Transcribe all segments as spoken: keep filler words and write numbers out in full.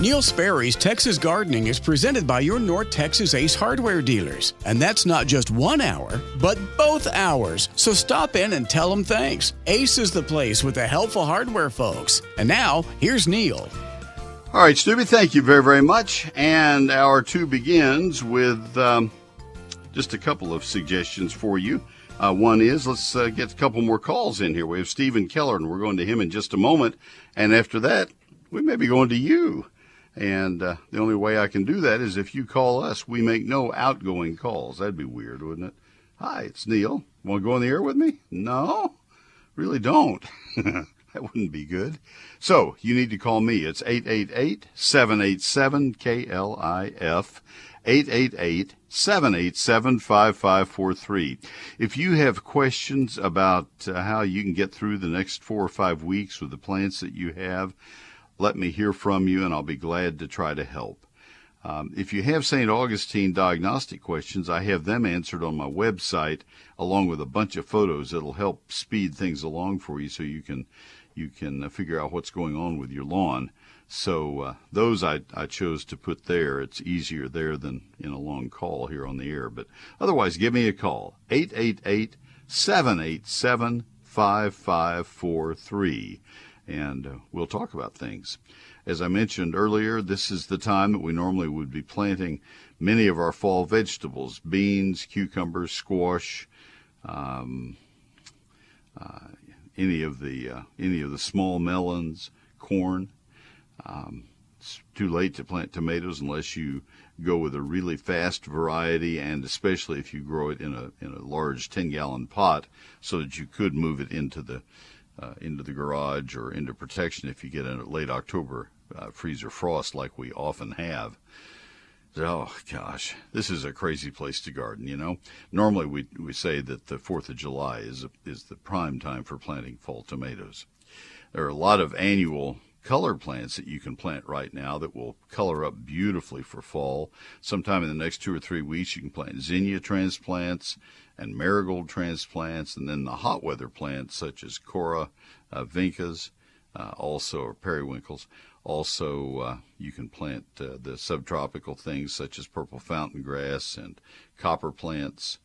Neil Sperry's Texas Gardening is presented by your North Texas Ace Hardware dealers. And that's not just one hour, but both hours. So stop in and tell them thanks. Ace is the place with the helpful hardware folks. And now, here's Neil. All right, Stubby, thank you very, very much. And hour two begins with um, just a couple of suggestions for you. Uh, one is, let's uh, get a couple more calls in here. We have Stephen Keller, and we're going to him in just a moment. And after that, we may be going to you. And uh, the only way I can do that is if you call us. We make no outgoing calls. That'd be weird, wouldn't it? Hi, it's Neil. Want to go on the air with me? No, really don't. That wouldn't be good. So you need to call me. It's eight eight eight, seven eight seven, K L I F, eight eight eight, seven eight seven, five five four three. If you have questions about uh, how you can get through the next four or five weeks with the plants that you have, let me hear from you, and I'll be glad to try to help. Um, if you have Saint Augustine diagnostic questions, I have them answered on my website, along with a bunch of photos that'll help speed things along for you so you can you can figure out what's going on with your lawn. So uh, those I, I chose to put there. It's easier there than in a long call here on the air. But otherwise, give me a call, eight eight eight, seven eight seven, five five four three. And we'll talk about things. As I mentioned earlier, this is the time that we normally would be planting many of our fall vegetables, beans, cucumbers, squash, um, uh, any of the uh, any of the small melons, corn. Um, it's too late to plant tomatoes unless you go with a really fast variety, and especially if you grow it in a in a large ten-gallon pot, so that you could move it into the Uh, into the garage or into protection if you get in late October uh, freezer frost like we often have. Oh, gosh, this is a crazy place to garden, you know. Normally we we say that the fourth of July is, is the prime time for planting fall tomatoes. There are a lot of annual color plants that you can plant right now that will color up beautifully for fall. Sometime in the next two or three weeks, you can plant zinnia transplants and marigold transplants, and then the hot weather plants such as Cora, uh, Vincas, uh, also or periwinkles. Also, uh, you can plant uh, the subtropical things such as purple fountain grass and copper plants,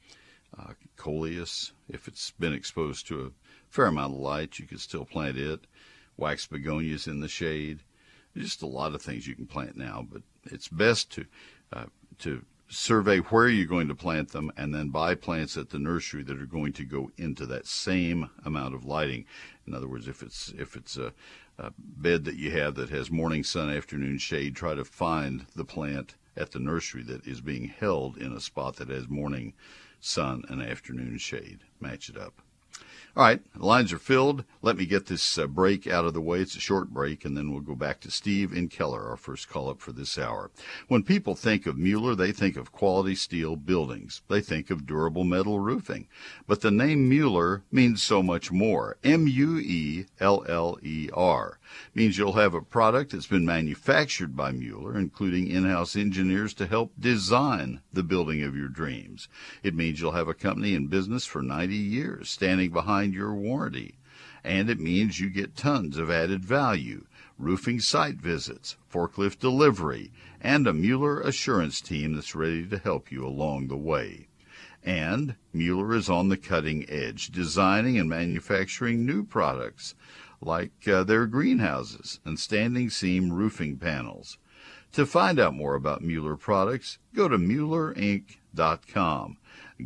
uh, Coleus. If it's been exposed to a fair amount of light, you can still plant it. Wax begonias in the shade. There's just a lot of things you can plant now, but it's best to uh, to survey where you're going to plant them and then buy plants at the nursery that are going to go into that same amount of lighting. In other words, if it's if it's a, a bed that you have that has morning sun, afternoon shade, try to find the plant at the nursery that is being held in a spot that has morning sun and afternoon shade. Match it up. All right, lines are filled. Let me get this uh, break out of the way. It's a short break, and then we'll go back to Steve and Keller, our first call-up for this hour. When people think of Mueller, they think of quality steel buildings. They think of durable metal roofing. But the name Mueller means so much more. M U E L L E R means you'll have a product that's been manufactured by Mueller, including in-house engineers to help design the building of your dreams. It means you'll have a company in business for ninety years, standing behind your warranty, and it means you get tons of added value, roofing site visits, forklift delivery, and a Mueller assurance team that's ready to help you along the way. And Mueller is on the cutting edge, designing and manufacturing new products like uh, their greenhouses and standing seam roofing panels. To find out more about Mueller products, go to Mueller Inc dot com.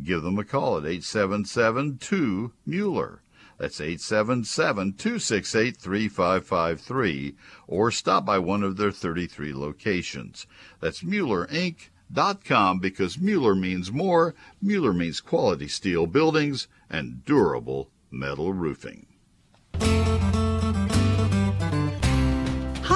Give them a call at eight seven seven, two, Mueller. That's eight seven seven, two six eight, three five five three, or stop by one of their thirty-three locations. That's Mueller Inc dot com, because Mueller means more. Mueller means quality steel buildings and durable metal roofing.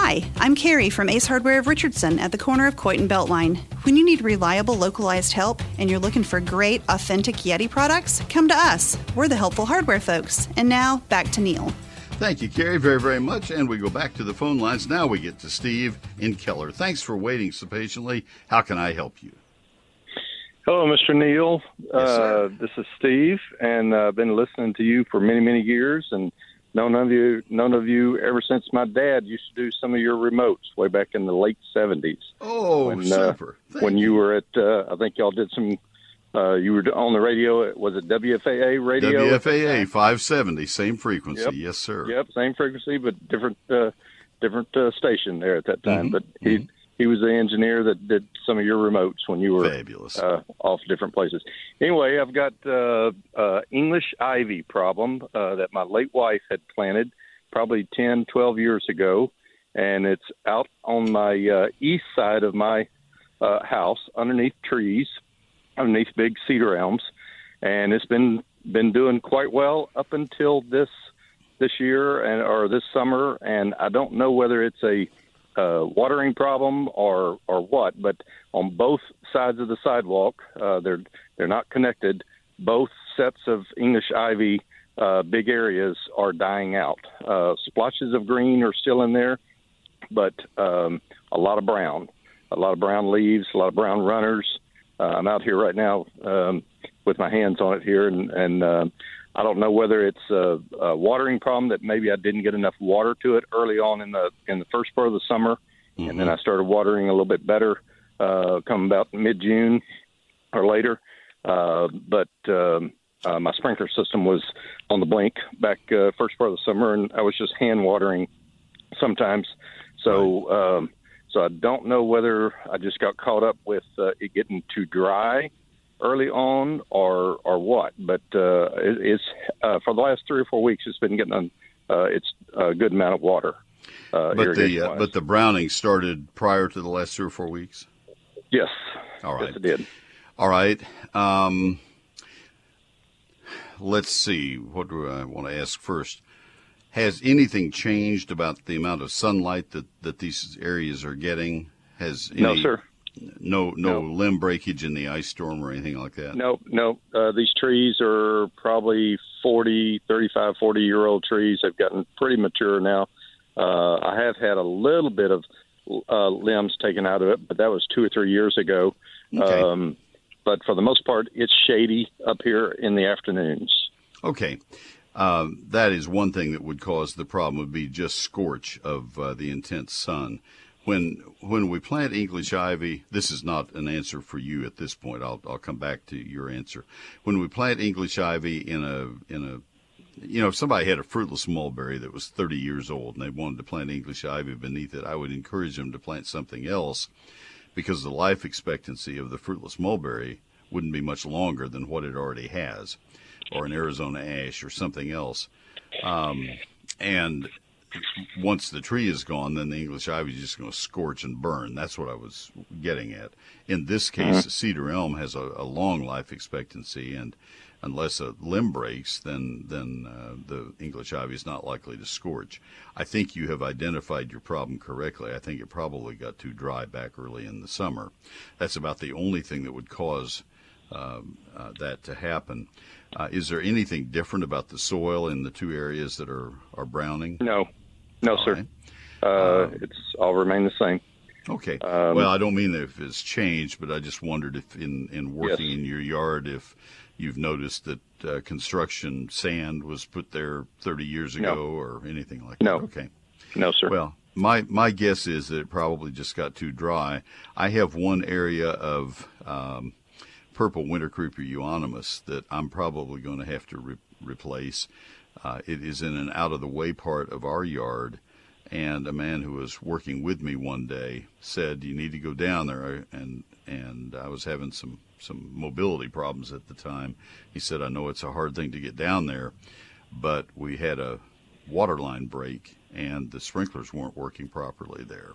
Hi, I'm Carrie from Ace Hardware of Richardson at the corner of Coit and Beltline. When you need reliable, localized help and you're looking for great, authentic Yeti products, come to us. We're the helpful hardware folks. And now, back to Neil. Thank you, Carrie, very, very much. And we go back to the phone lines. Now we get to Steve in Keller. Thanks for waiting so patiently. How can I help you? Hello, Mister Neil. Yes, uh, this is Steve, and I've uh, been listening to you for many, many years, and known of you, known of you ever since my dad used to do some of your remotes way back in the late seventies. Oh, when, super! Uh, when you, you were at, uh, I think y'all did some. Uh, you were on the radio. Was it W F A A radio? W F A A five seventy, same frequency. Yep. Yes, sir. Yep, same frequency, but different, uh, different uh, station there at that time. Mm-hmm. But he mm-hmm. he was the engineer that did some of your remotes when you were fabulous uh, off different places. Anyway, I've got uh, uh, English ivy problem uh, that my late wife had planted probably ten, twelve years ago, and it's out on my uh, east side of my uh, house, underneath trees. Underneath big cedar elms, and it's been been doing quite well up until this this year and or this summer, and I don't know whether it's a uh, watering problem or or what, but on both sides of the sidewalk, uh, they're they're not connected. Both sets of English ivy uh, big areas are dying out. Uh, splotches of green are still in there, but um, a lot of brown, a lot of brown leaves, a lot of brown runners. Uh, I'm out here right now um, with my hands on it here, and, and uh, I don't know whether it's a, a watering problem that maybe I didn't get enough water to it early on in the in the first part of the summer, mm-hmm. and then I started watering a little bit better uh, come about mid-June or later. Uh, but um, uh, my sprinkler system was on the blink back uh, first part of the summer, and I was just hand watering sometimes. So. Right. Um, So I don't know whether I just got caught up with uh, it getting too dry early on or or what. But uh, it, it's uh, for the last three or four weeks, it's been getting on, uh, it's a good amount of water. Uh, but the uh, but the browning started prior to the last three or four weeks? Yes. All right. Yes, it did. All right. Um, let's see. What do I want to ask first? Has anything changed about the amount of sunlight that, that these areas are getting? Has any, no, sir. No, no, no limb breakage in the ice storm or anything like that? No, no. Uh, these trees are probably forty, thirty-five, forty-year-old trees. They've gotten pretty mature now. Uh, I have had a little bit of uh, limbs taken out of it, but that was two or three years ago. Okay. Um, but for the most part, it's shady up here in the afternoons. Okay. Um, that is one thing that would cause the problem would be just scorch of uh, the intense sun. When when we plant English ivy, this is not an answer for you at this point. I'll I'll come back to your answer. When we plant English ivy in a in a you know, if somebody had a fruitless mulberry that was thirty years old and they wanted to plant English ivy beneath it, I would encourage them to plant something else because the life expectancy of the fruitless mulberry wouldn't be much longer than what it already has. Or an Arizona ash or something else. Um, and once the tree is gone, then the English ivy is just going to scorch and burn. That's what I was getting at. In this case, uh-huh. the cedar elm has a, a long life expectancy, and unless a limb breaks, then, then uh, the English ivy is not likely to scorch. I think you have identified your problem correctly. I think it probably got too dry back early in the summer. That's about the only thing that would cause Um, uh, that to happen. Uh, is there anything different about the soil in the two areas that are, are browning? No, no, all sir. Right. Uh, um, it's all remain the same. Okay. Um, well, I don't mean if it's changed, but I just wondered if in, in working yes. in your yard, if you've noticed that uh, construction sand was put there thirty years ago no. or anything like no. that. Okay. No, sir. Well, my, my guess is that it probably just got too dry. I have one area of... Um, purple winter creeper euonymus that I'm probably going to have to re- replace. Uh, it is in an out-of-the-way part of our yard, and a man who was working with me one day said, you need to go down there, and and I was having some, some mobility problems at the time. He said, I know it's a hard thing to get down there, but we had a water line break, and the sprinklers weren't working properly there.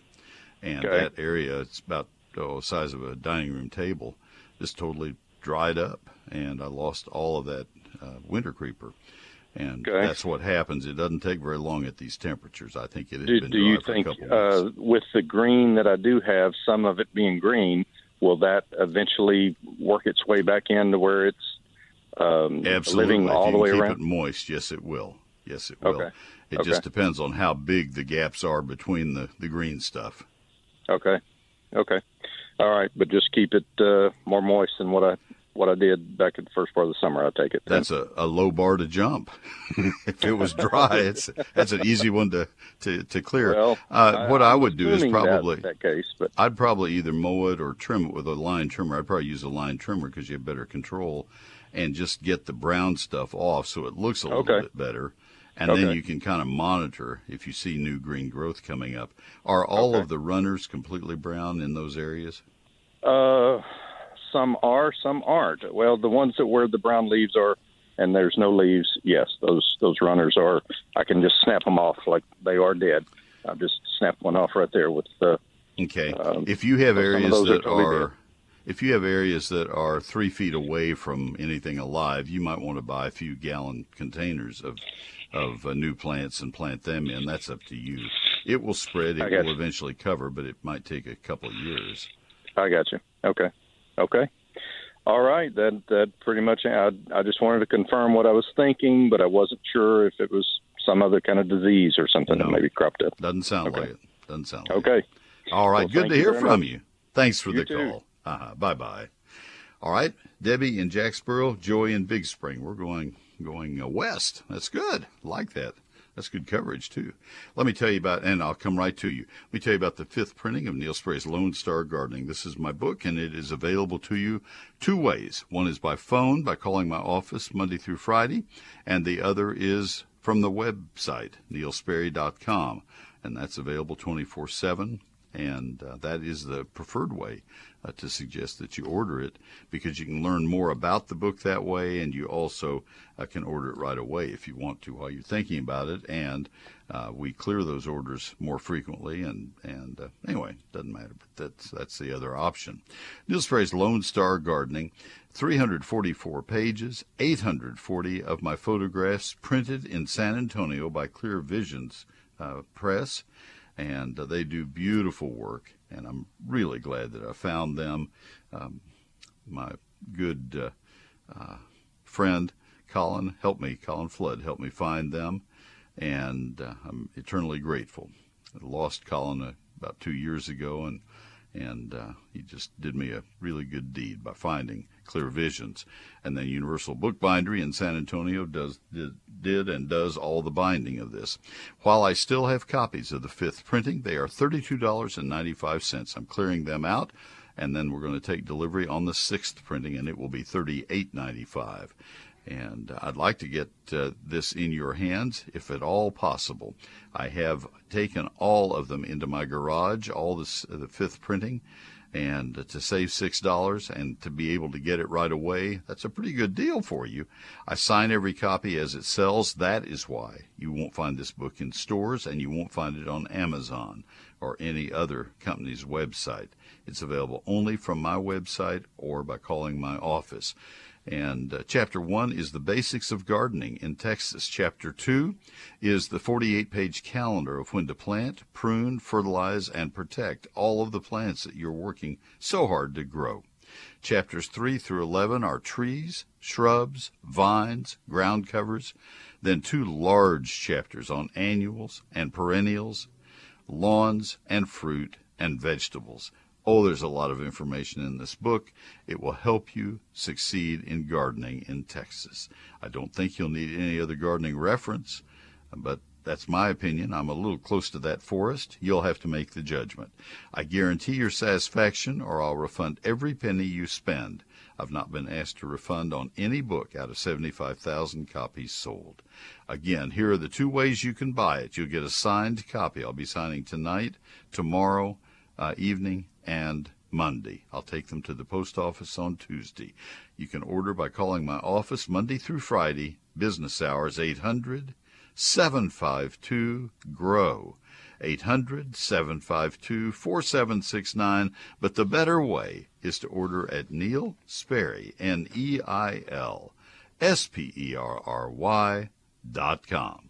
And okay. that area, it's about oh, the size of a dining room table, just totally dried up, and I lost all of that uh, winter creeper. And okay. that's what happens. It doesn't take very long at these temperatures. I think it has do, been do dry you for think, a couple uh, weeks. With the green that I do have, some of it being green, will that eventually work its way back in to where it's um, living all the way around? Absolutely. If you keep it moist, yes, it will. Yes, it will. Okay. It okay. just depends on how big the gaps are between the, the green stuff. Okay. Okay. All right, but just keep it uh, more moist than what I what I did back in the first part of the summer, I take it. That's a, a low bar to jump. If it was dry, it's that's an easy one to to, to clear. Well, uh, what I, I would do is probably that, that case, but I'd probably either mow it or trim it with a line trimmer. I'd probably use a line trimmer because you have better control, and just get the brown stuff off so it looks a little okay. bit better. And okay. then you can kind of monitor if you see new green growth coming up. Are all okay. of the runners completely brown in those areas? Uh, some are, some aren't. Well, the ones that where the brown leaves are and there's no leaves, yes, those those runners are. I can just snap them off like they are dead. I'll just snap one off right there with the. Okay. Um, if you have areas that are, totally are if you have areas that are three feet away from anything alive, you might want to buy a few gallon containers of. of uh, new plants and plant them in. That's up to you. It will spread. It will eventually cover, but it might take a couple of years. I got you. Okay. Okay. All right. That that pretty much, I, I just wanted to confirm what I was thinking, but I wasn't sure if it was some other kind of disease or something no. that maybe cropped up. Doesn't sound okay. like it. Doesn't sound like okay. it. Okay. All right. Well, good to hear from much. you. Thanks for you the too. call. Uh-huh. Bye-bye. All right. Debbie in Jacksboro, Joy in Big Spring. We're going... Going west. That's good. Like that. That's good coverage, too. Let me tell you about, and I'll come right to you. Let me tell you about the fifth printing of Neil Sperry's Lone Star Gardening. This is my book, and it is available to you two ways. One is by phone, by calling my office Monday through Friday, and the other is from the website, neil sperry dot com, and that's available twenty-four seven. And uh, that is the preferred way uh, to suggest that you order it, because you can learn more about the book that way, and you also uh, can order it right away if you want to while you're thinking about it. And uh, we clear those orders more frequently. And, and uh, anyway, doesn't matter, but that's, that's the other option. Neil Sperry's Lone Star Gardening, three hundred forty-four pages, eight hundred forty of my photographs printed in San Antonio by Clear Visions uh, Press. And uh, they do beautiful work, and I'm really glad that I found them. Um, my good uh, uh, friend, Colin, helped me, Colin Flood, helped me find them, and uh, I'm eternally grateful. I lost Colin uh, about two years ago, and and uh, he just did me a really good deed by finding Clear Visions. And then Universal Bookbindery in San Antonio does did, did and does all the binding of this. While I still have copies of the fifth printing, they are thirty-two dollars and ninety-five cents. I'm clearing them out, and then we're going to take delivery on the sixth printing, and it will be thirty-eight dollars and ninety-five cents. And I'd like to get uh, this in your hands, if at all possible. I have taken all of them into my garage, all this, uh, the fifth printing, and uh, to save six dollars and to be able to get it right away, that's a pretty good deal for you. I sign every copy as it sells. That is why you won't find this book in stores, and you won't find it on Amazon or any other company's website. It's available only from my website or by calling my office. And uh, chapter one is the basics of gardening in Texas. Chapter two is the forty-eight page calendar of when to plant, prune, fertilize, and protect all of the plants that you're working so hard to grow. Chapters three through eleven are trees, shrubs, vines, ground covers, then two large chapters on annuals and perennials, lawns, and fruit and vegetables. Oh, there's a lot of information in this book. It will help you succeed in gardening in Texas. I don't think you'll need any other gardening reference, but that's my opinion. I'm a little close to that forest. You'll have to make the judgment. I guarantee your satisfaction, or I'll refund every penny you spend. I've not been asked to refund on any book out of seventy-five thousand copies sold. Again, here are the two ways you can buy it. You'll get a signed copy. I'll be signing tonight, tomorrow uh, evening, and Monday. I'll take them to the post office on Tuesday. You can order by calling my office Monday through Friday, business hours, eight hundred, seven five two, G R O W, eight hundred, seven five two, four seven six nine. But the better way is to order at Neil Sperry, N E I L S P E R R Y dot com.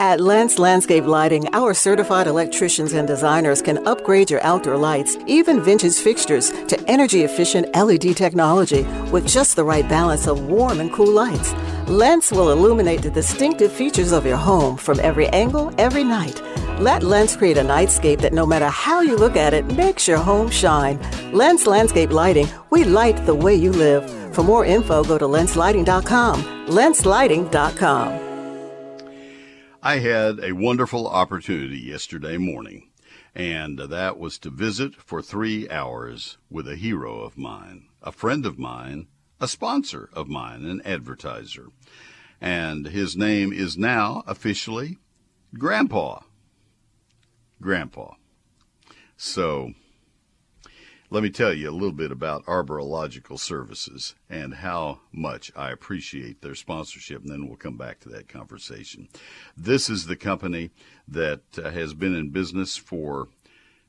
At Lens Landscape Lighting, our certified electricians and designers can upgrade your outdoor lights, even vintage fixtures, to energy-efficient L E D technology with just the right balance of warm and cool lights. Lens will illuminate the distinctive features of your home from every angle, every night. Let Lens create a nightscape that no matter how you look at it, makes your home shine. Lens Landscape Lighting, we light the way you live. For more info, go to lens lighting dot com, lens lighting dot com. I had a wonderful opportunity yesterday morning, and that was to visit for three hours with a hero of mine, a friend of mine, a sponsor of mine, an advertiser. And his name is now officially Grandpa. Grandpa. So let me tell you a little bit about Arborological Services and how much I appreciate their sponsorship, and then we'll come back to that conversation. This is the company that uh, has been in business for,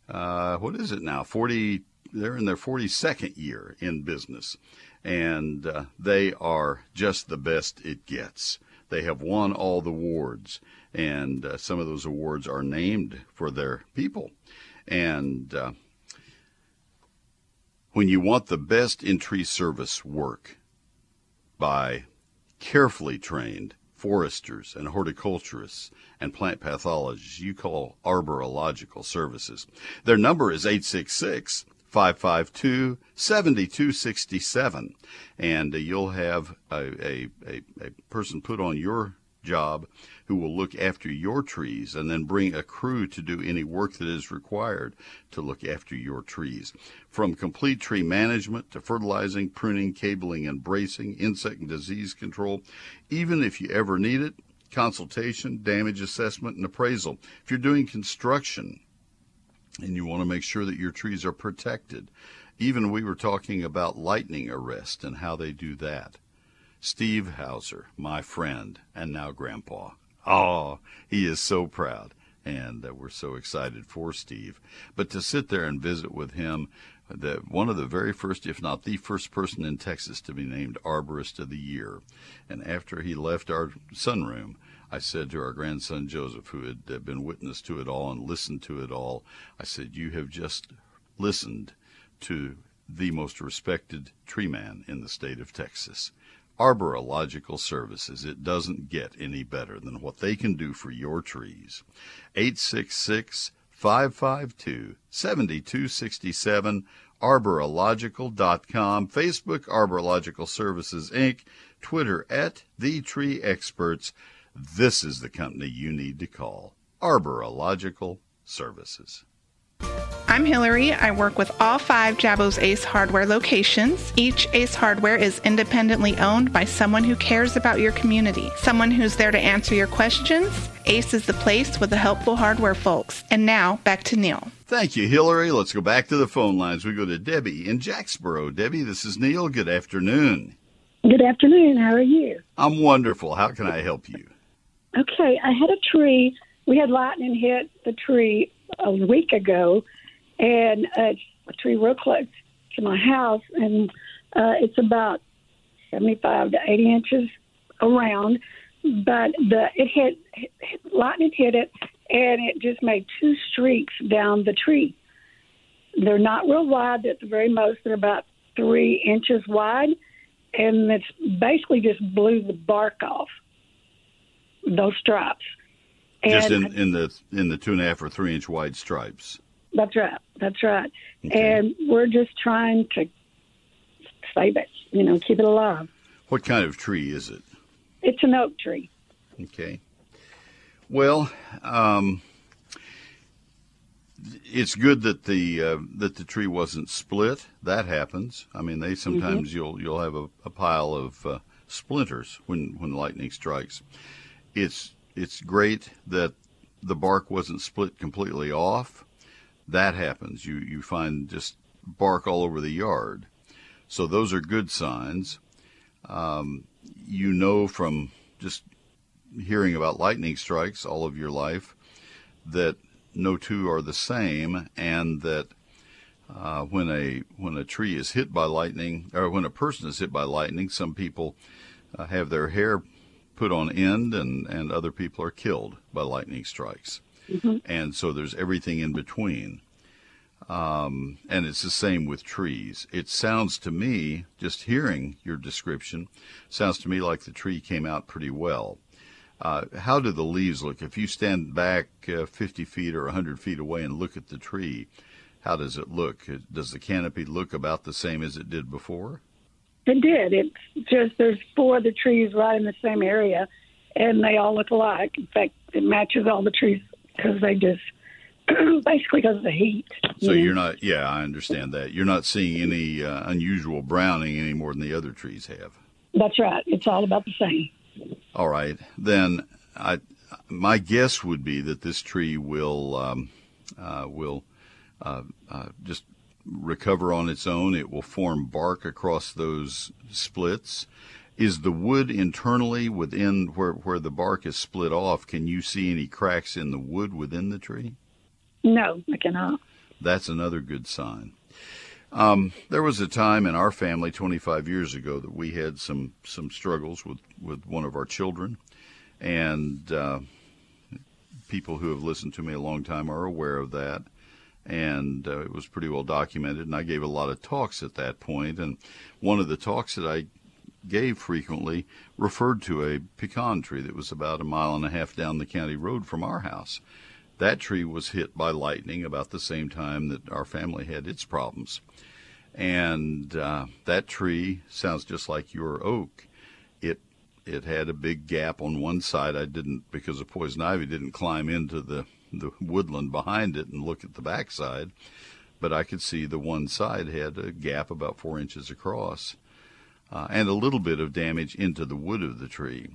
uh, what is it now, forty, they're in their forty-second year in business, and uh, they are just the best it gets. They have won all the awards, and uh, some of those awards are named for their people, and uh, when you want the best in-tree service work by carefully trained foresters and horticulturists and plant pathologists, you call Arborological Services. Their number is eight six six, five five two, seven two six seven, and you'll have a, a, a, a person put on your job who will look after your trees and then bring a crew to do any work that is required to look after your trees. From complete tree management to fertilizing, pruning, cabling, and bracing, insect and disease control, even if you ever need it, consultation, damage assessment, and appraisal. If you're doing construction and you want to make sure that your trees are protected, even we were talking about lightning arrest and how they do that. Steve Hauser, my friend, and now Grandpa. Oh, he is so proud, and uh, we're so excited for Steve. But to sit there and visit with him, the, one of the very first, if not the first person in Texas to be named Arborist of the Year. And after he left our sunroom, I said to our grandson Joseph, who had uh, been witness to it all and listened to it all, I said, you have just listened to the most respected tree man in the state of Texas. Arborological Services. It doesn't get any better than what they can do for your trees. eight six six, five five two, seven two six seven, arborological dot com, Facebook, Arborological Services, Incorporated, Twitter at The Tree Experts. This is the company you need to call, Arborological Services. I'm Hillary. I work with all five Jabo's Ace Hardware locations. Each Ace Hardware is independently owned by someone who cares about your community, someone who's there to answer your questions. Ace is the place with the helpful hardware folks. And now, back to Neil. Thank you, Hillary. Let's go back to the phone lines. We go to Debbie in Jacksboro. Debbie, this is Neil. Good afternoon. Good afternoon. How are you? I'm wonderful. How can I help you? Okay. I had a tree. We had lightning hit the tree a week ago. And uh, a tree real close to my house, and uh, it's about seventy-five to eighty inches around. But the it hit, hit lightning hit it, and it just made two streaks down the tree. They're not real wide. At the very most, they're about three inches wide, and it's basically just blew the bark off those stripes. And just in, in the in the two and a half or three inch wide stripes. That's right. That's right. Okay. And we're just trying to save it, you know, keep it alive. What kind of tree is it? It's an oak tree. Okay. Well, um, it's good that the uh, that the tree wasn't split. That happens. I mean, they sometimes mm-hmm. you'll you'll have a, a pile of uh, splinters when when lightning strikes. It's it's great that the bark wasn't split completely off. That happens. You, you find just bark all over the yard. So those are good signs. Um, you know from just hearing about lightning strikes all of your life that no two are the same, and that uh, when a when a tree is hit by lightning, or when a person is hit by lightning, some people uh, have their hair put on end, and, and other people are killed by lightning strikes. Mm-hmm. And so there's everything in between. Um, and it's the same with trees. It sounds to me, just hearing your description, sounds to me like the tree came out pretty well. Uh, how do the leaves look? If you stand back uh, fifty feet or one hundred feet away and look at the tree, how does it look? Does the canopy look about the same as it did before? It did. It's just there's four of the trees right in the same area, and they all look alike. In fact, it matches all the trees because they just basically because of the heat. So you're not, yeah, I understand that. You're not seeing any uh, unusual browning any more than the other trees have. That's right. It's all about the same. All right. Then I, my guess would be that this tree will um, uh, will uh, uh, just recover on its own. It will form bark across those splits. Is the wood internally within where, where the bark is split off? Can you see any cracks in the wood within the tree? No, I cannot. That's another good sign. Um, there was a time in our family twenty-five years ago that we had some, some struggles with, with one of our children. And uh, people who have listened to me a long time are aware of that. And uh, it was pretty well documented. And I gave a lot of talks at that point. And one of the talks that I gave frequently referred to a pecan tree that was about a mile and a half down the county road from our house. That tree was hit by lightning about the same time that our family had its problems. And uh, that tree sounds just like your oak. It it had a big gap on one side. I didn't, because of poison ivy, didn't climb into the, the woodland behind it and look at the backside. But I could see the one side had a gap about four inches across uh, and a little bit of damage into the wood of the tree.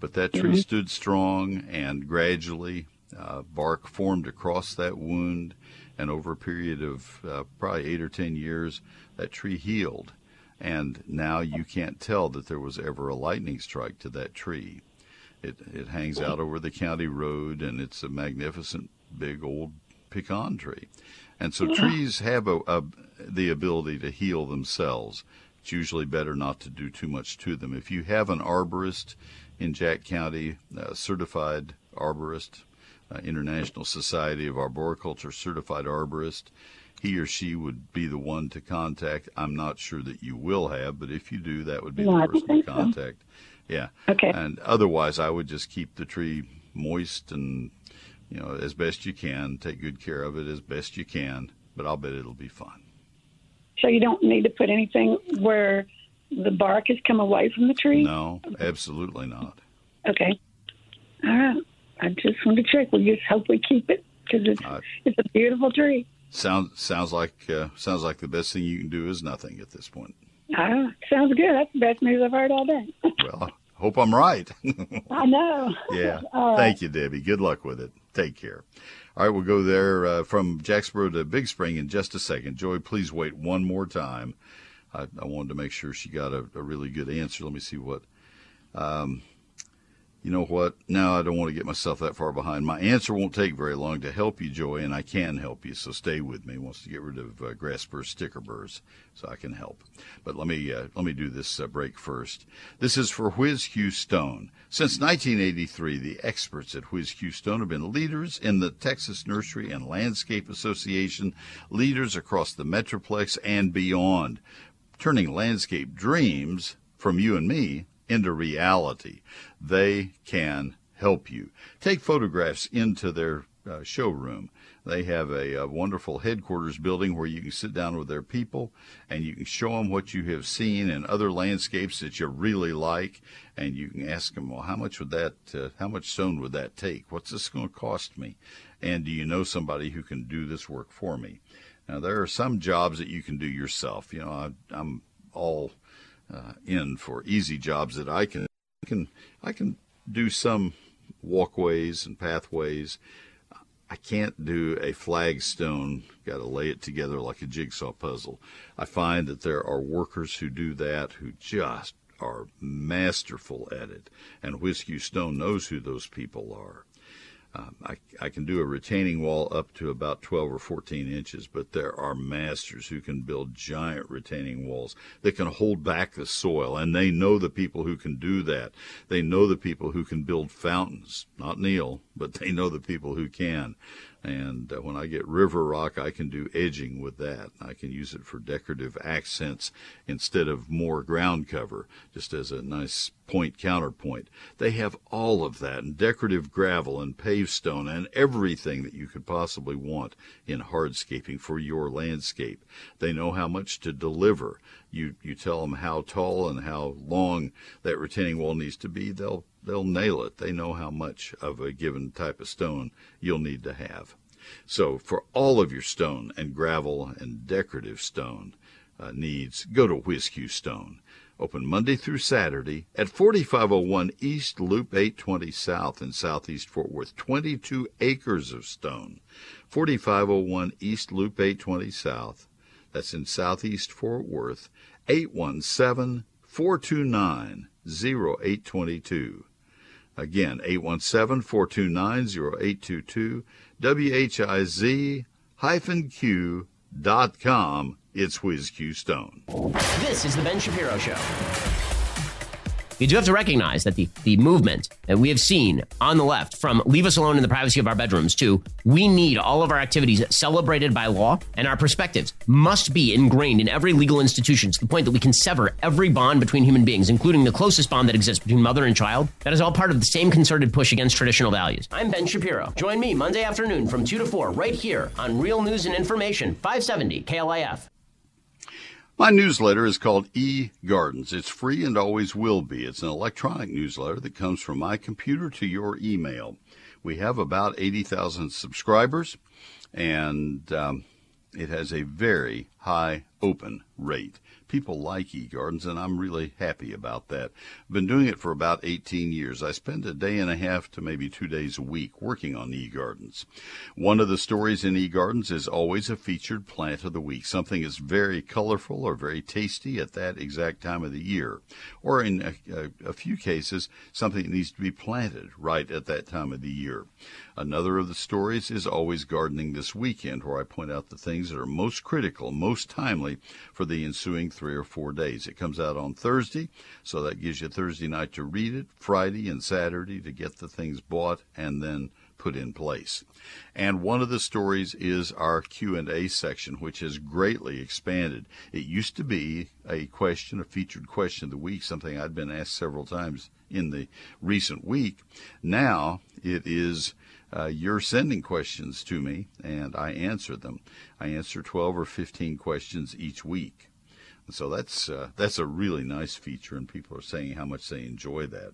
But that tree mm-hmm. stood strong, and gradually Uh, bark formed across that wound, and over a period of uh, probably eight or ten years, that tree healed. And now you can't tell that there was ever a lightning strike to that tree. It it hangs out over the county road, and it's a magnificent big old pecan tree. And so yeah. trees have a, a, the ability to heal themselves. It's usually better not to do too much to them. If you have an arborist in Jack County, a certified arborist, Uh, International Society of Arboriculture certified arborist, he or she would be the one to contact. I'm not sure that you will have, but if you do, that would be yeah, the person to contact. So. Yeah. Okay. And otherwise, I would just keep the tree moist and, you know, as best you can, take good care of it as best you can, but I'll bet it'll be fine. So you don't need to put anything where the bark has come away from the tree? No, absolutely not. Okay. All right. I just want to check. We just hope we keep it because it's uh, it's a beautiful tree. Sounds sounds like uh, sounds like the best thing you can do is nothing at this point. Ah, uh, sounds good. That's the best news I've heard all day. Well, I hope I'm right. I know. Yeah. Right. Thank you, Debbie. Good luck with it. Take care. All right, we'll go there uh, from Jacksboro to Big Spring in just a second. Joy, please wait one more time. I, I wanted to make sure she got a, a really good answer. Let me see what. Um, You know what? No, I don't want to get myself that far behind. My answer won't take very long to help you, Joy, and I can help you, so stay with me. Wants to get rid of uh, grass burrs, sticker burrs, so I can help. But let me uh, let me do this uh, break first. This is for WhizQ Stone. Since nineteen eighty-three, the experts at WhizQ Stone have been leaders in the Texas Nursery and Landscape Association, leaders across the Metroplex and beyond, turning landscape dreams from you and me into reality. They can help you. Take photographs into their uh, showroom. They have a, a wonderful headquarters building where you can sit down with their people and you can show them what you have seen in other landscapes that you really like, and you can ask them, well, how much would that, uh, how much stone would that take? What's this going to cost me? And do you know somebody who can do this work for me? Now, there are some jobs that you can do yourself. You know, I, I'm all Uh, in for easy jobs that I can I can I can do some walkways and pathways. I can't do a flagstone, got to lay it together like a jigsaw puzzle. I find that there are workers who do that who just are masterful at it, and WhizQ Stone knows who those people are. Um, I, I can do a retaining wall up to about twelve or fourteen inches, but there are masters who can build giant retaining walls that can hold back the soil, and they know the people who can do that. They know the people who can build fountains, not Neil, but they know the people who can. And uh, when I get river rock, I can do edging with that. I can use it for decorative accents instead of more ground cover, just as a nice point counterpoint. They have all of that, and decorative gravel and pavestone and everything that you could possibly want in hardscaping for your landscape. They know how much to deliver. You you tell them how tall and how long that retaining wall needs to be, they'll They'll nail it. They know how much of a given type of stone you'll need to have. So for all of your stone and gravel and decorative stone uh, needs, go to WhizQ Stone. Open Monday through Saturday at forty-five oh one East Loop eight twenty South in Southeast Fort Worth. twenty-two acres of stone. forty-five oh one East Loop eight twenty South. That's in Southeast Fort Worth. eight one seven, four two nine, oh eight two two. Again, eight one seven, four two nine, oh eight two two, W H I Z Q dot com. It's WhizQ Stone. This is the Ben Shapiro Show. You do have to recognize that the, the movement that we have seen on the left, from leave us alone in the privacy of our bedrooms to we need all of our activities celebrated by law, and our perspectives must be ingrained in every legal institution to the point that we can sever every bond between human beings, including the closest bond that exists between mother and child. That is all part of the same concerted push against traditional values. I'm Ben Shapiro. Join me Monday afternoon from two to four right here on Real News and Information, five seventy K L I F. My newsletter is called eGardens. It's free and always will be. It's an electronic newsletter that comes from my computer to your email. We have about eighty thousand subscribers, and um, it has a very high open rate. People like eGardens, and I'm really happy about that. I've been doing it for about eighteen years. I spend a day and a half to maybe two days a week working on eGardens. One of the stories in eGardens is always a featured plant of the week. Something is very colorful or very tasty at that exact time of the year. Or in a, a, a few cases, something that needs to be planted right at that time of the year. Another of the stories is always Gardening This Weekend, where I point out the things that are most critical, most timely for the ensuing three or four days. It comes out on Thursday, so that gives you Thursday night to read it, Friday and Saturday to get the things bought and then put in place. And one of the stories is our Q and A section, which has greatly expanded. It used to be a question, a featured question of the week, something I'd been asked several times in the recent week. Now it is Uh, you're sending questions to me, and I answer them. I answer twelve or fifteen questions each week. And so that's uh, that's a really nice feature, and people are saying how much they enjoy that.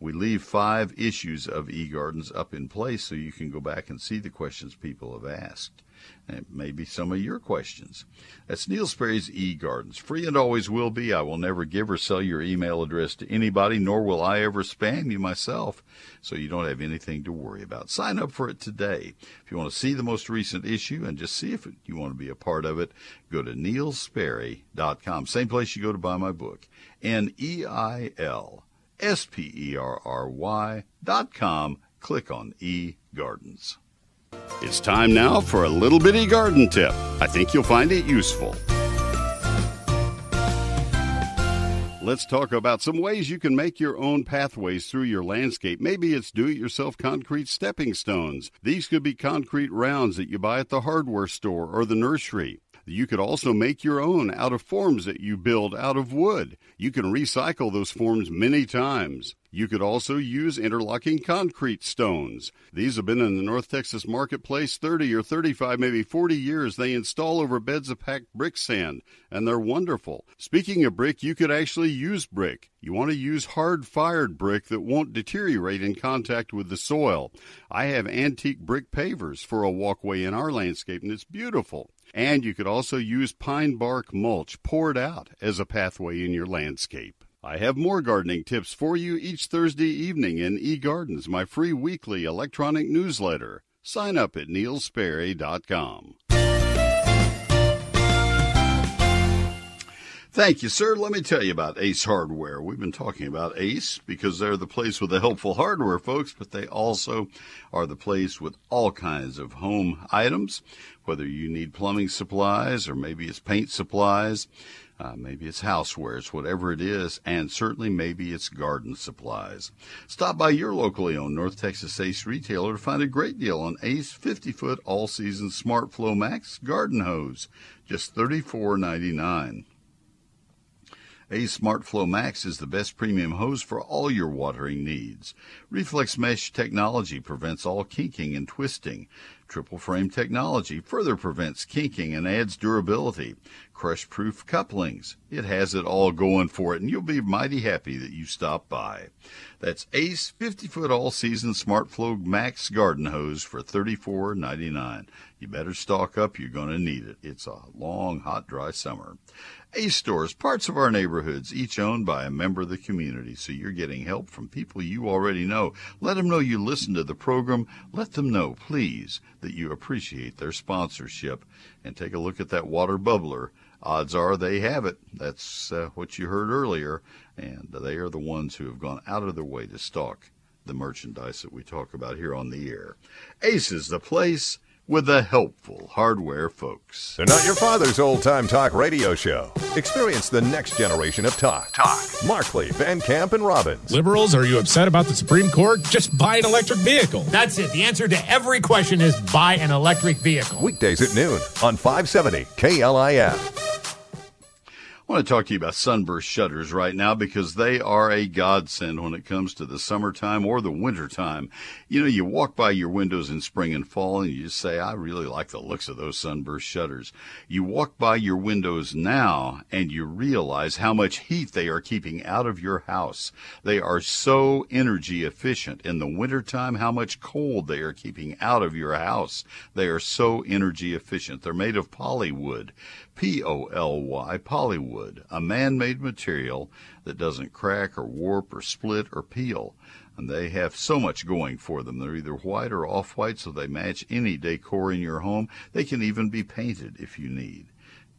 We leave five issues of eGardens up in place, so you can go back and see the questions people have asked, and maybe some of your questions. That's Neil Sperry's eGardens. Free and always will be. I will never give or sell your email address to anybody, nor will I ever spam you myself, so you don't have anything to worry about. Sign up for it today. If you want to see the most recent issue and just see if you want to be a part of it, go to neil sperry dot com. Same place you go to buy my book, N E I L S P E R R Y dot com. Click on eGardens. It's time now for a little bitty garden tip. I think you'll find it useful. Let's talk about some ways you can make your own pathways through your landscape. Maybe it's do-it-yourself concrete stepping stones. These could be concrete rounds that you buy at the hardware store or the nursery. You could also make your own out of forms that you build out of wood. You can recycle those forms many times. You could also use interlocking concrete stones. These have been in the North Texas marketplace thirty or thirty-five, maybe forty years. They install over beds of packed brick sand, and they're wonderful. Speaking of brick, you could actually use brick. You want to use hard-fired brick that won't deteriorate in contact with the soil. I have antique brick pavers for a walkway in our landscape, and it's beautiful. And you could also use pine bark mulch poured out as a pathway in your landscape. I have more gardening tips for you each Thursday evening in eGardens, my free weekly electronic newsletter. Sign up at neil sperry dot com. Thank you, sir. Let me tell you about Ace Hardware. We've been talking about Ace because they're the place with the helpful hardware, folks, but they also are the place with all kinds of home items, whether you need plumbing supplies or maybe it's paint supplies, uh, maybe it's housewares, whatever it is, and certainly maybe it's garden supplies. Stop by your locally owned North Texas Ace retailer to find a great deal on Ace fifty-foot all-season Smart Flow Max garden hose, just thirty-four ninety-nine. Ace Smart Flow Max is the best premium hose for all your watering needs. Reflex mesh technology prevents all kinking and twisting. Triple frame technology further prevents kinking and adds durability. Crush-proof couplings. It has it all going for it, and you'll be mighty happy that you stopped by. That's Ace fifty-foot all-season Smart Flow Max garden hose for thirty-four ninety-nine. You better stock up. You're going to need it. It's a long, hot, dry summer. Ace stores, parts of our neighborhoods, each owned by a member of the community, so you're getting help from people you already know. Let them know you listen to the program. Let them know, please, that you appreciate their sponsorship. And take a look at that water bubbler. Odds are they have it. That's uh, what you heard earlier, and they are the ones who have gone out of their way to stock the merchandise that we talk about here on the air. Ace is the place with the helpful hardware folks. They're not your father's old-time talk radio show. Experience the next generation of talk. Talk. Markley, Van Camp, and Robbins. Liberals, are you upset about the Supreme Court? Just buy an electric vehicle. That's it. The answer to every question is buy an electric vehicle. Weekdays at noon on five seventy K L I F. I want to talk to you about sunburst shutters right now because they are a godsend when it comes to the summertime or the wintertime. You know, you walk by your windows in spring and fall and you just say, I really like the looks of those sunburst shutters. You walk by your windows now and you realize how much heat they are keeping out of your house. They are so energy efficient. In the wintertime, how much cold they are keeping out of your house. They are so energy efficient. They're made of polywood. P O L Y, polywood, a man-made material that doesn't crack or warp or split or peel. And they have so much going for them. They're either white or off-white, so they match any decor in your home. They can even be painted if you need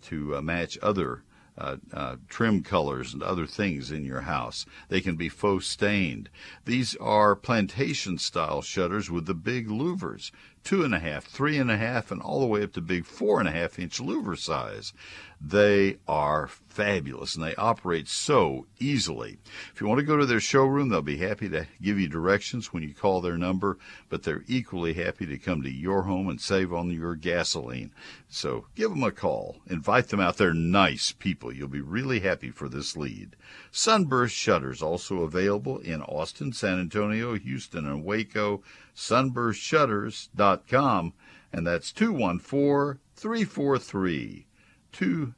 to uh, match other Uh, uh, trim colors and other things in your house. They can be faux stained. These are plantation style shutters with the big louvers, two and a half, three and a half, and all the way up to big four and a half inch louver size. They are fabulous and they operate so easily. If you want to go to their showroom, they'll be happy to give you directions when you call their number, but they're equally happy to come to your home and save on your gasoline. So give them a call. Invite them out. They're nice people. You'll be really happy for this lead. Sunburst shutters also available in Austin, San Antonio, Houston, and Waco. sunburst shutters dot com, and that's two one four, three four three, two two two two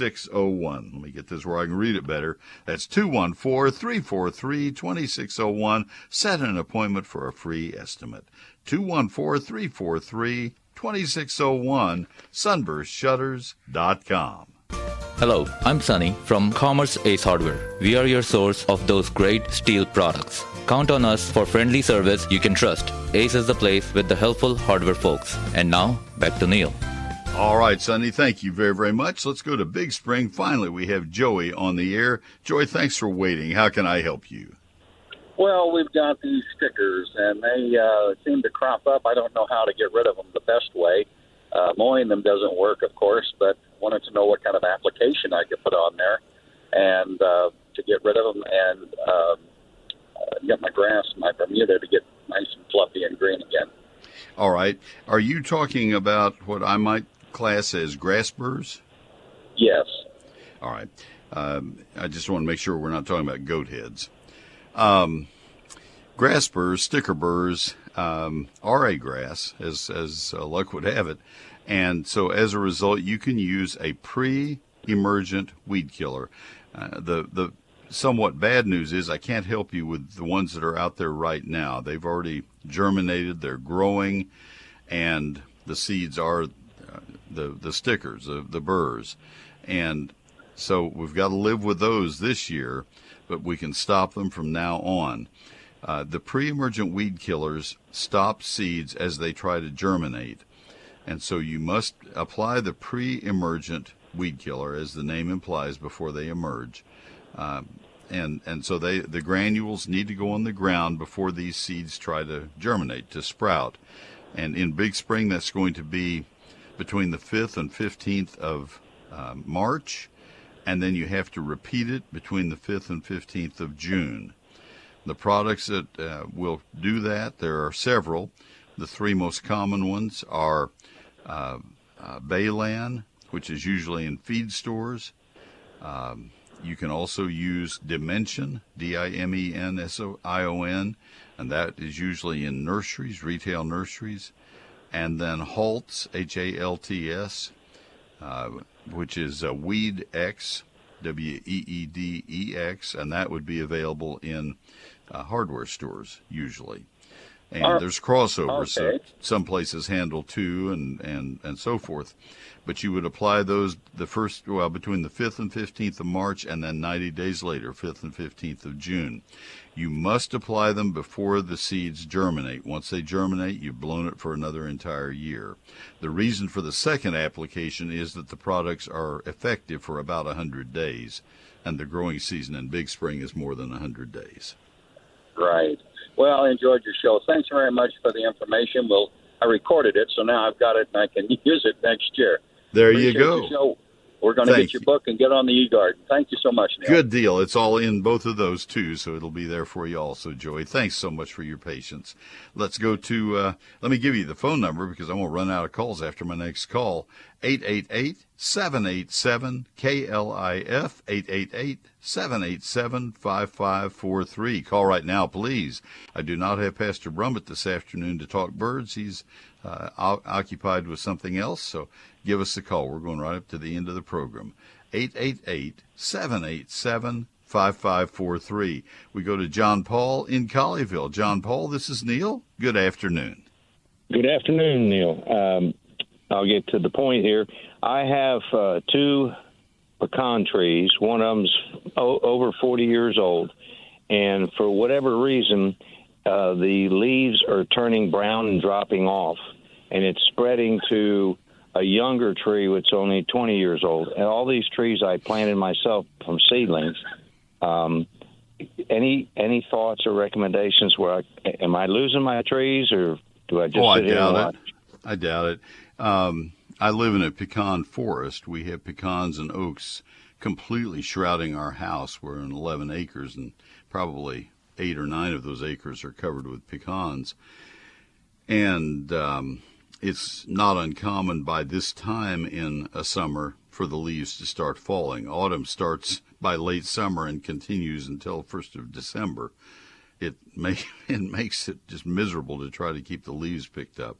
six oh one. Let me get this where I can read it better. That's two one four, three four three, two six oh one. Set an appointment for a free estimate. two one four, three four three, two six oh one, sunburst shutters dot com. Hello, I'm Sunny from Commerce Ace Hardware. We are your source of those great steel products. Count on us for friendly service you can trust. Ace is the place with the helpful hardware folks. And now, back to Neil. All right, Sonny, thank you very, very much. Let's go to Big Spring. Finally, we have Joey on the air. Joy, thanks for waiting. How can I help you? Well, we've got these stickers, and they uh, seem to crop up. I don't know how to get rid of them the best way. Uh, mowing them doesn't work, of course, but wanted to know what kind of application I could put on there and uh, to get rid of them and uh, get my grass, my Bermuda, to get nice and fluffy and green again. All right. Are you talking about what I might class as grass burrs? Yes. All right. Um, I just want to make sure we're not talking about goat heads. Um, grass burrs, sticker burrs, um, are a grass, as, as uh, luck would have it. And so as a result, you can use a pre-emergent weed killer. Uh, the, the somewhat bad news is I can't help you with the ones that are out there right now. They've already germinated, they're growing, and the seeds are the the stickers, the, the burrs. And so we've got to live with those this year. but we can stop them from now on. Uh, the pre-emergent weed killers stop seeds as they try to germinate. And so you must apply the pre-emergent weed killer, as the name implies, before they emerge. Uh, and and so they the granules need to go on the ground before these seeds try to germinate, to sprout. And in Big Spring, that's going to be between the fifth and fifteenth of uh, March, and then you have to repeat it between the fifth and fifteenth of June. The products that uh, will do that, there are several. The three most common ones are uh, uh, Baylan, which is usually in feed stores. Um, you can also use Dimension, D I M E N S I O N, and that is usually in nurseries, retail nurseries. And then Halts, H A L T S, uh, which is a Weed X, W E E D E X, and that would be available in uh, hardware stores usually. And uh, there's crossovers. Okay. So some places handle two and, and, and so forth. But you would apply those the first, well, between the fifth and fifteenth of March, and then ninety days later, fifth and fifteenth of June. You must apply them before the seeds germinate. Once they germinate, you've blown it for another entire year. The reason for the second application is that the products are effective for about one hundred days, and the growing season in Big Spring is more than one hundred days. Right. Well, I enjoyed your show. Thanks very much for the information. Well, I recorded it, so now I've got it, and I can use it next year. There Appreciate you go. The show. We're going to Thank get your you. book and get on the eGarden. Thank you so much, Neil. Good deal. It's all in both of those, too, so it'll be there for you also, Joy. Thanks so much for your patience. Let's go to, uh, let me give you the phone number because I won't run out of calls after my next call. eight eight eight, seven eight seven, K L I F, eight eight eight, seven eight seven, five five four three. Call right now, please. I do not have Pastor Brummett this afternoon to talk birds. He's uh, o- occupied with something else, so give us a call. We're going right up to the end of the program. eight eight eight, seven eight seven, five five four three. We go to John Paul in Colleyville. John Paul, this is Neil. Good afternoon. Good afternoon, Neil. Um, I'll get to the point here. I have uh, two pecan trees. One of them's o- over forty years old, and for whatever reason, uh, the leaves are turning brown and dropping off, and it's spreading to a younger tree that's only twenty years old. And all these trees I planted myself from seedlings. Um, any any thoughts or recommendations? Where I, am I losing my trees, or do I just oh, sit I here and watch? It. I doubt it. Um, I live in a pecan forest. We have pecans and oaks completely shrouding our house. We're in eleven acres, and probably eight or nine of those acres are covered with pecans. And um, it's not uncommon by this time in a summer for the leaves to start falling. Autumn starts by late summer and continues until first of December. It, may, it makes it just miserable to try to keep the leaves picked up.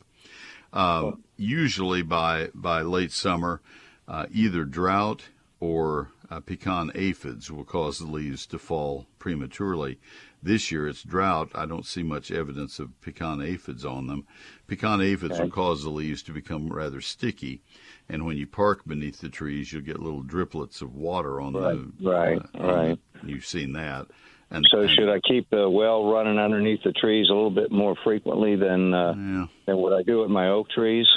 Um, usually by by late summer, uh, either drought or uh, pecan aphids will cause the leaves to fall prematurely. This year it's drought. I don't see much evidence of pecan aphids on them. Pecan aphids okay. will cause the leaves to become rather sticky, and when you park beneath the trees, you'll get little driplets of water on right. the right. Uh, right. The, you've seen that. And so, and should I keep the well running underneath the trees a little bit more frequently than uh, yeah. than what I do with my oak trees?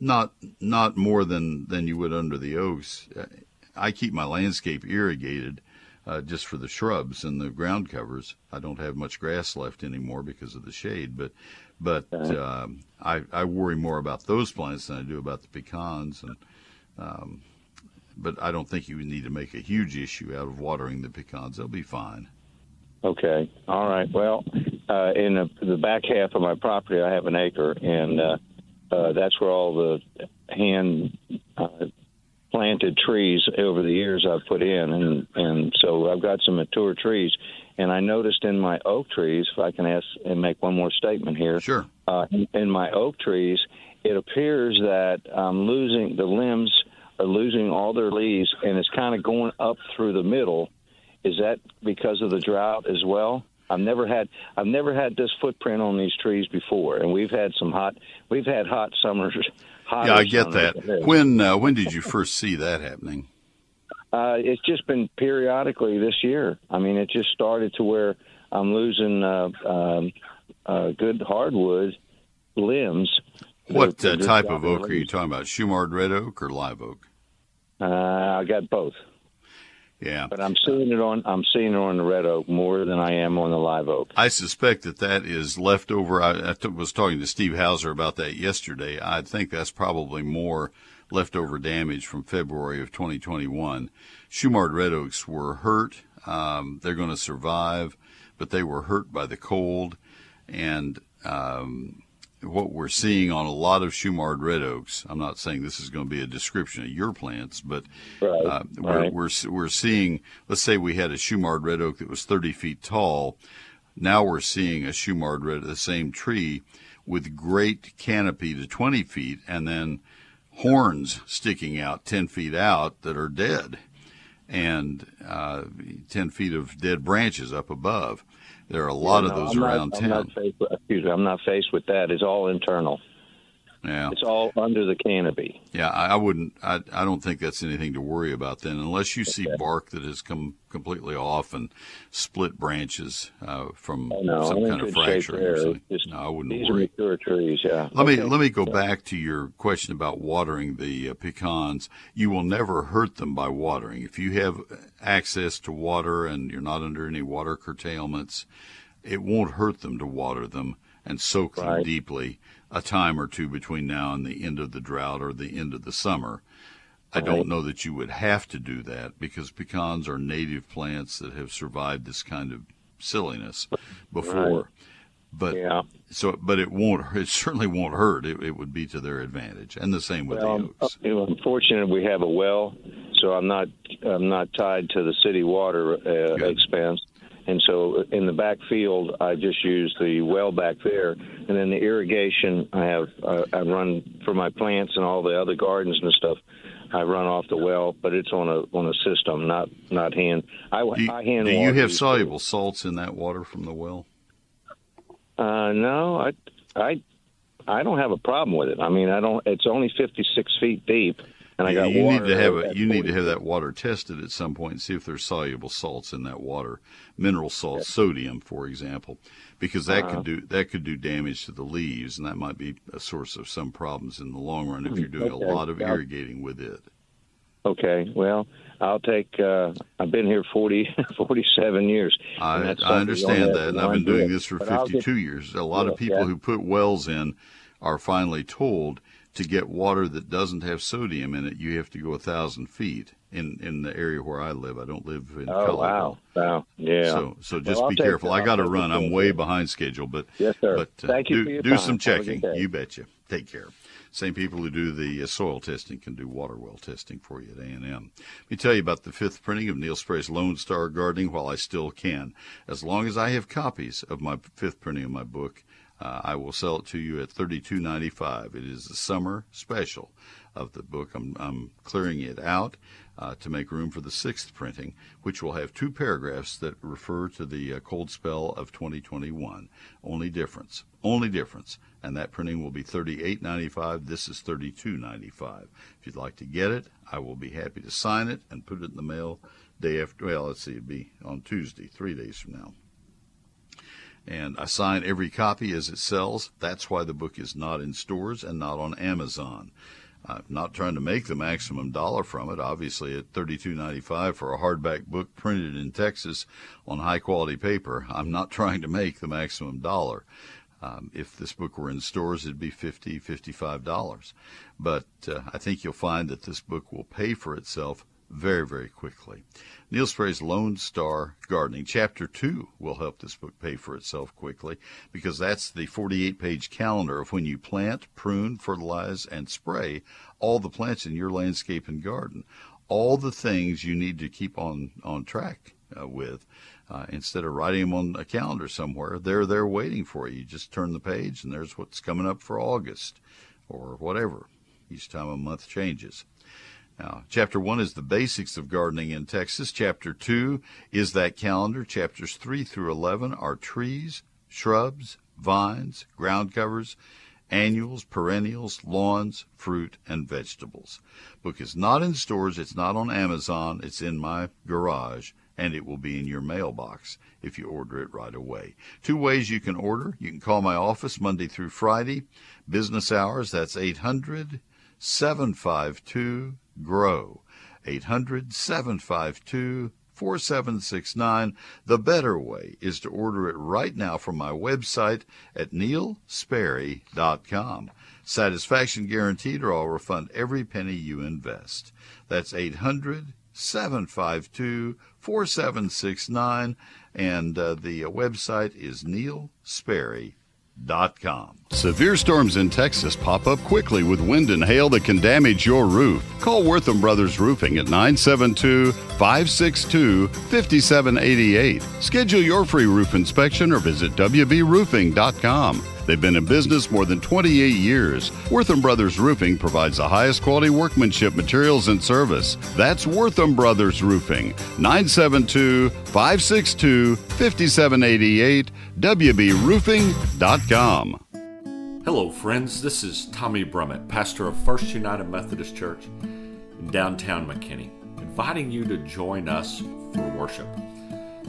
Not not more than, than you would under the oaks. I keep my landscape irrigated uh, just for the shrubs and the ground covers. I don't have much grass left anymore because of the shade, but but okay. um, I I worry more about those plants than I do about the pecans. And um, but I don't think you would need to make a huge issue out of watering the pecans. They'll be fine. Okay. All right. Well, uh, in the, the back half of my property, I have an acre, and uh, uh, that's where all the hand-planted uh, trees over the years I've put in. And, and so I've got some mature trees. And I noticed in my oak trees, if I can ask and make one more statement here. Sure. Uh, in, in my oak trees, it appears that I'm losing the limbs are losing all their leaves, and it's kind of going up through the middle. Is that because of the drought as well? I've never had I've never had this footprint on these trees before, and we've had some hot we've had hot summers. Yeah, I get that. When uh, when did you first see that happening? Uh, it's just been periodically this year. I mean, it just started to where I'm losing uh, um, uh, good hardwood limbs. What the, uh, type of oak limbs. Are you talking about? Schumard red oak or live oak? Uh, I got both. Yeah, but I'm seeing it on I'm seeing it on the red oak more than I am on the live oak. I suspect that that is leftover. I, I t- was talking to Steve Hauser about that yesterday. I think that's probably more leftover damage from February of twenty twenty-one. Schumard red oaks were hurt. Um, they're going to survive, but they were hurt by the cold. And um, what we're seeing on a lot of Schumard red oaks, I'm not saying this is going to be a description of your plants, but right, uh, we're, right. we're we're seeing, let's say we had a Schumard red oak that was thirty feet tall. Now we're seeing a Schumard red, the same tree, with great canopy to twenty feet, and then horns sticking out ten feet out that are dead, and uh, ten feet of dead branches up above. There are a lot yeah, no, of those I'm around not, ten. I'm not, faced with, excuse me, I'm not faced with that. It's all internal. Yeah, it's all under the canopy. Yeah, I, I wouldn't. I, I don't think that's anything to worry about then, unless you see okay. bark that has come completely off and split branches uh, from oh, no, some I'm kind of fracture. Just, no, I wouldn't these worry. These are mature trees. Yeah. Let okay. me let me go back to your question about watering the uh, pecans. You will never hurt them by watering. If you have access to water and you're not under any water curtailments, it won't hurt them to water them and soak right. them deeply a time or two between now and the end of the drought or the end of the summer. I right. don't know that you would have to do that, because pecans are native plants that have survived this kind of silliness before. Right. But yeah. so, but it won't. It certainly won't hurt. It, it would be to their advantage, and the same with well, the oaks. Unfortunately, we have a well, so I'm not I'm not tied to the city water uh, expense. And so in the back field, I just use the well back there. And then the irrigation, I have uh, I run for my plants and all the other gardens and stuff. I run off the well, but it's on a on a system, not not hand. I, do, I hand. Do you have soluble things. salts in that water from the well? Uh, no, I I I don't have a problem with it. I mean, I don't. It's only fifty-six feet deep. And I got you water need to have a, you need to have that water tested at some point and see if there's soluble salts in that water, mineral salts, sodium, for example, because that uh-huh. could do that could do damage to the leaves, and that might be a source of some problems in the long run if you're doing okay. a lot of irrigating with it. Okay, well, I'll take. Uh, I've been here forty, forty-seven years. I, I understand that, and I've been doing this for fifty-two years. A lot of people who put wells in are finally told, to get water that doesn't have sodium in it, you have to go a thousand feet in, in the area where I live. I don't live in Colorado. Oh, wow. Wow. Yeah. So, so just well, be careful. I got to run. I'm way behind schedule, but, yes, sir. but uh, Thank you do, do some checking. You betcha. Take care. Same people who do the soil testing can do water well testing for you at A and M. Let me tell you about the fifth printing of Neil Sperry's Lone Star Gardening while I still can. As long as I have copies of my fifth printing of my book, Uh, I will sell it to you at thirty-two ninety-five. It is the summer special of the book. I'm, I'm clearing it out uh, to make room for the sixth printing, which will have two paragraphs that refer to the uh, cold spell of twenty twenty-one. Only difference, only difference, and that printing will be thirty-eight ninety-five. This is thirty-two ninety-five. If you'd like to get it, I will be happy to sign it and put it in the mail day after. Well, let's see, it'd be on Tuesday, three days from now. And I sign every copy as it sells. That's why the book is not in stores and not on Amazon. I'm not trying to make the maximum dollar from it. Obviously, at thirty-two ninety-five for a hardback book printed in Texas on high-quality paper, I'm not trying to make the maximum dollar. Um, if this book were in stores, it'd be fifty dollars, fifty-five dollars. But uh, I think you'll find that this book will pay for itself very, very quickly. Neil Sperry's Lone Star Gardening. Chapter two will help this book pay for itself quickly, because that's the forty-eight page calendar of when you plant, prune, fertilize, and spray all the plants in your landscape and garden. All the things you need to keep on, on track uh, with. Uh, instead of writing them on a calendar somewhere, they're there waiting for you. You just turn the page, and there's what's coming up for August or whatever. Each time a month changes. Now, Chapter one is the basics of gardening in Texas. Chapter two is that calendar. Chapters three through eleven are trees, shrubs, vines, ground covers, annuals, perennials, lawns, fruit, and vegetables. Book is not in stores, it's not on Amazon, it's in my garage, and it will be in your mailbox if you order it right away. Two ways you can order. You can call my office Monday through Friday, business hours, that's eight hundred, seven five two, G R O W, eight hundred, seven five two, four seven six nine. The better way is to order it right now from my website at neil sperry dot com. Satisfaction guaranteed, or I'll refund every penny you invest. That's eight hundred, seven five two, four seven six nine, and uh, the uh, website is neil sperry dot com. Com. Severe storms in Texas pop up quickly with wind and hail that can damage your roof. Call Wortham Brothers Roofing at nine seven two, five six two, five seven eight eight. Schedule your free roof inspection or visit w b roofing dot com. They've been in business more than twenty-eight years. Wortham Brothers Roofing provides the highest quality workmanship, materials, and service. That's Wortham Brothers Roofing, nine seven two, five six two, five seven eight eight, w b roofing dot com. Hello, friends. This is Tommy Brummett, pastor of First United Methodist Church in downtown McKinney, inviting you to join us for worship.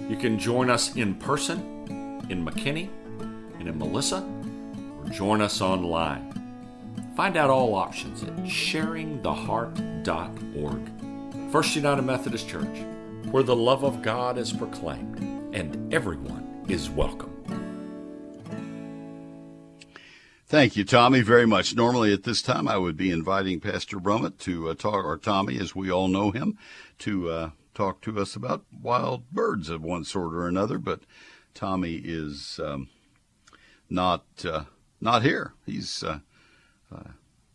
You can join us in person in McKinney and in Melissa, or join us online. Find out all options at sharing the heart dot org. First United Methodist Church, where the love of God is proclaimed and everyone is welcome. Thank you, Tommy, very much. Normally at this time I would be inviting Pastor Brummett to uh, talk, or Tommy as we all know him, to uh, talk to us about wild birds of one sort or another, but Tommy is... Um, Not uh, not here. He's uh, uh,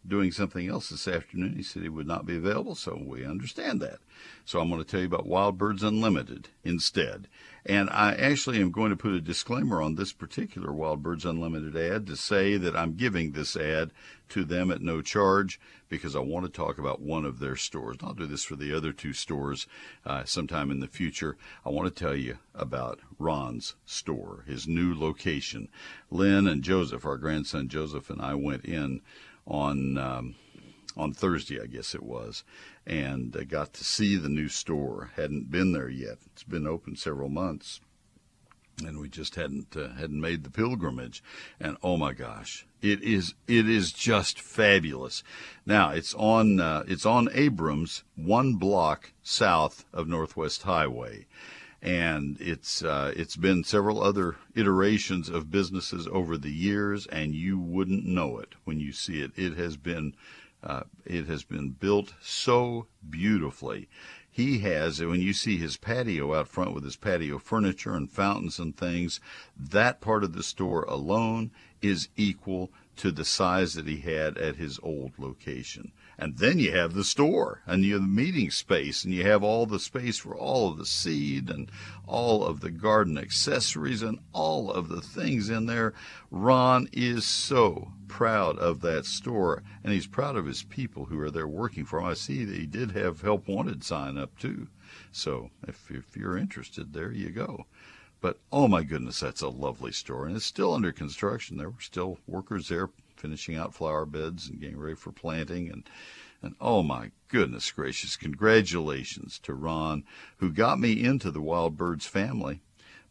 doing something else this afternoon. He said he would not be available, so we understand that. So I'm going to tell you about Wild Birds Unlimited instead. And I actually am going to put a disclaimer on this particular Wild Birds Unlimited ad to say that I'm giving this ad to them at no charge because I want to talk about one of their stores. And I'll do this for the other two stores uh, sometime in the future. I want to tell you about Ron's store, his new location. Lynn and Joseph, our grandson Joseph, and I went in on um, on Thursday, I guess it was, and uh, got to see the new store. Hadn't been there yet. It's been open several months, and we just hadn't uh, hadn't made the pilgrimage. And oh my gosh, it is it is just fabulous. Now it's on uh, it's on Abrams, one block south of Northwest Highway. And it's uh, it's been several other iterations of businesses over the years, and you wouldn't know it when you see it. It has been uh, it has been built so beautifully. He has, when you see his patio out front with his patio furniture and fountains and things, that part of the store alone is equal to the size that he had at his old location. And then you have the store, and you have the meeting space, and you have all the space for all of the seed and all of the garden accessories and all of the things in there. Ron is so proud of that store, and he's proud of his people who are there working for him. I see that he did have Help Wanted sign up, too. So if, if you're interested, there you go. But, oh, my goodness, that's a lovely store, and it's still under construction. There were still workers there finishing out flower beds and getting ready for planting. And, and oh, my goodness gracious, congratulations to Ron, who got me into the Wild Birds family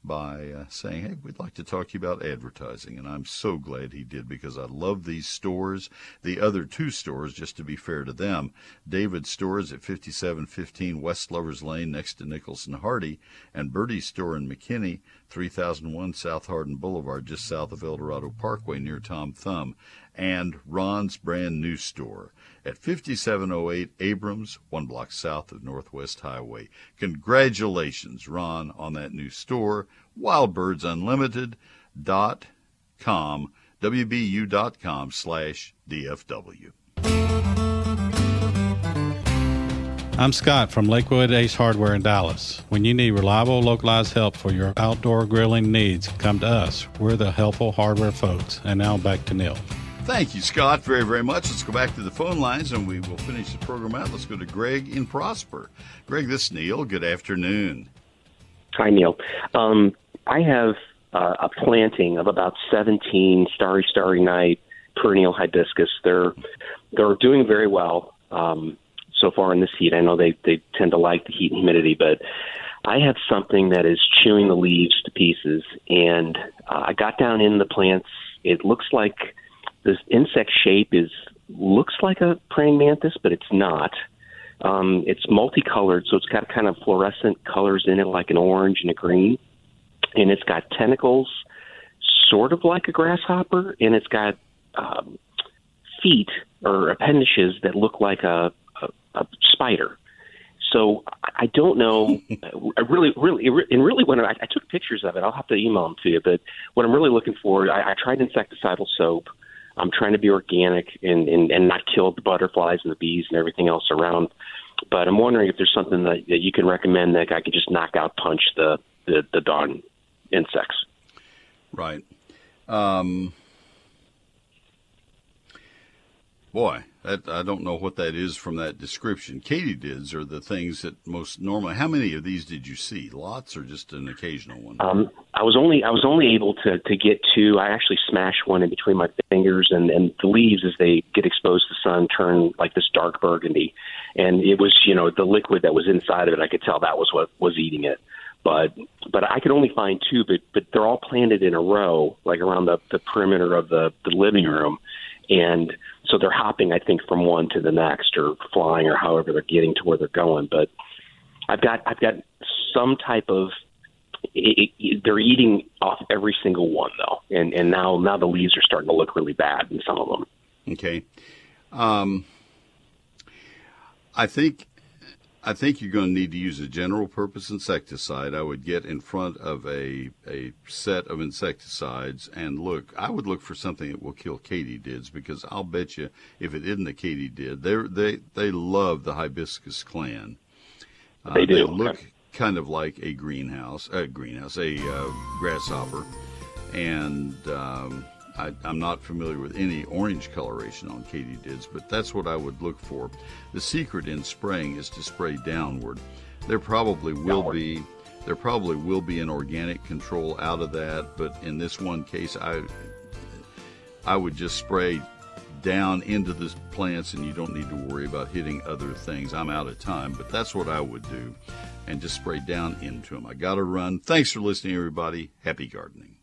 by uh, saying, hey, we'd like to talk to you about advertising. And I'm so glad he did, because I love these stores. The other two stores, just to be fair to them, David's store is at fifty-seven fifteen West Lovers Lane next to Nicholson Hardy, and Bertie's store in McKinney, three thousand one South Hardin Boulevard, just south of El Dorado Parkway near Tom Thumb, and Ron's brand new store at fifty-seven oh eight Abrams, one block south of Northwest Highway. Congratulations, Ron, on that new store, wild birds unlimited dot com, w b u dot com slash D F W. I'm Scott from Lakewood Ace Hardware in Dallas. When you need reliable, localized help for your outdoor grilling needs, come to us. We're the helpful hardware folks. And now back to Neil. Thank you, Scott, very, very much. Let's go back to the phone lines, and we will finish the program out. Let's go to Greg in Prosper. Greg, this is Neil. Good afternoon. Hi, Neil. Um, I have uh, a planting of about seventeen Starry Starry Night perennial hibiscus. They're they're doing very well um, so far in this heat. I know they, they tend to like the heat and humidity, but I have something that is chewing the leaves to pieces, and uh, I got down in the plants. It looks like this insect shape is looks like a praying mantis, but it's not. Um, it's multicolored, so it's got kind of fluorescent colors in it, like an orange and a green. And it's got tentacles, sort of like a grasshopper, and it's got um, feet or appendages that look like a, a, a spider. So I don't know. I really, really, and really, when I, I took pictures of it, I'll have to email them to you. But what I'm really looking for, I, I tried insecticidal soap. I'm trying to be organic and, and, and not kill the butterflies and the bees and everything else around. But I'm wondering if there's something that, that you can recommend that I could just knock out, punch the, the, the dawn insects. Right. Um, boy, that, I don't know what that is from that description. Katydids are the things that most normally. How many of these did you see? Lots or just an occasional one? Um, I was only I was only able to, to get two. I actually smashed one in between my fingers, and, and the leaves, as they get exposed to the sun, turn like this dark burgundy. And it was, you know, the liquid that was inside of it, I could tell that was what was eating it. But but I could only find two, but, but they're all planted in a row, like around the, the perimeter of the, the living room. And so they're hopping, I think, from one to the next, or flying, or however they're getting to where they're going. But I've got I've got some type of it, it, they're eating off every single one, though. And and now now the leaves are starting to look really bad in some of them. Okay, um, I think. I think you're going to need to use a general purpose insecticide. I would get in front of a a set of insecticides and look. I would look for something that will kill katydids, because I'll bet you if it isn't a katydid, they they they love the hibiscus clan. Uh, they do. They look okay. Kind of like a greenhouse, a greenhouse, a uh, grasshopper, and um, I, I'm not familiar with any orange coloration on katydids, but that's what I would look for. The secret in spraying is to spray downward. There probably will downward. be there probably will be an organic control out of that, but in this one case, I I would just spray down into the plants, and you don't need to worry about hitting other things. I'm out of time, but that's what I would do, and just spray down into them. I got to run. Thanks for listening, everybody. Happy gardening.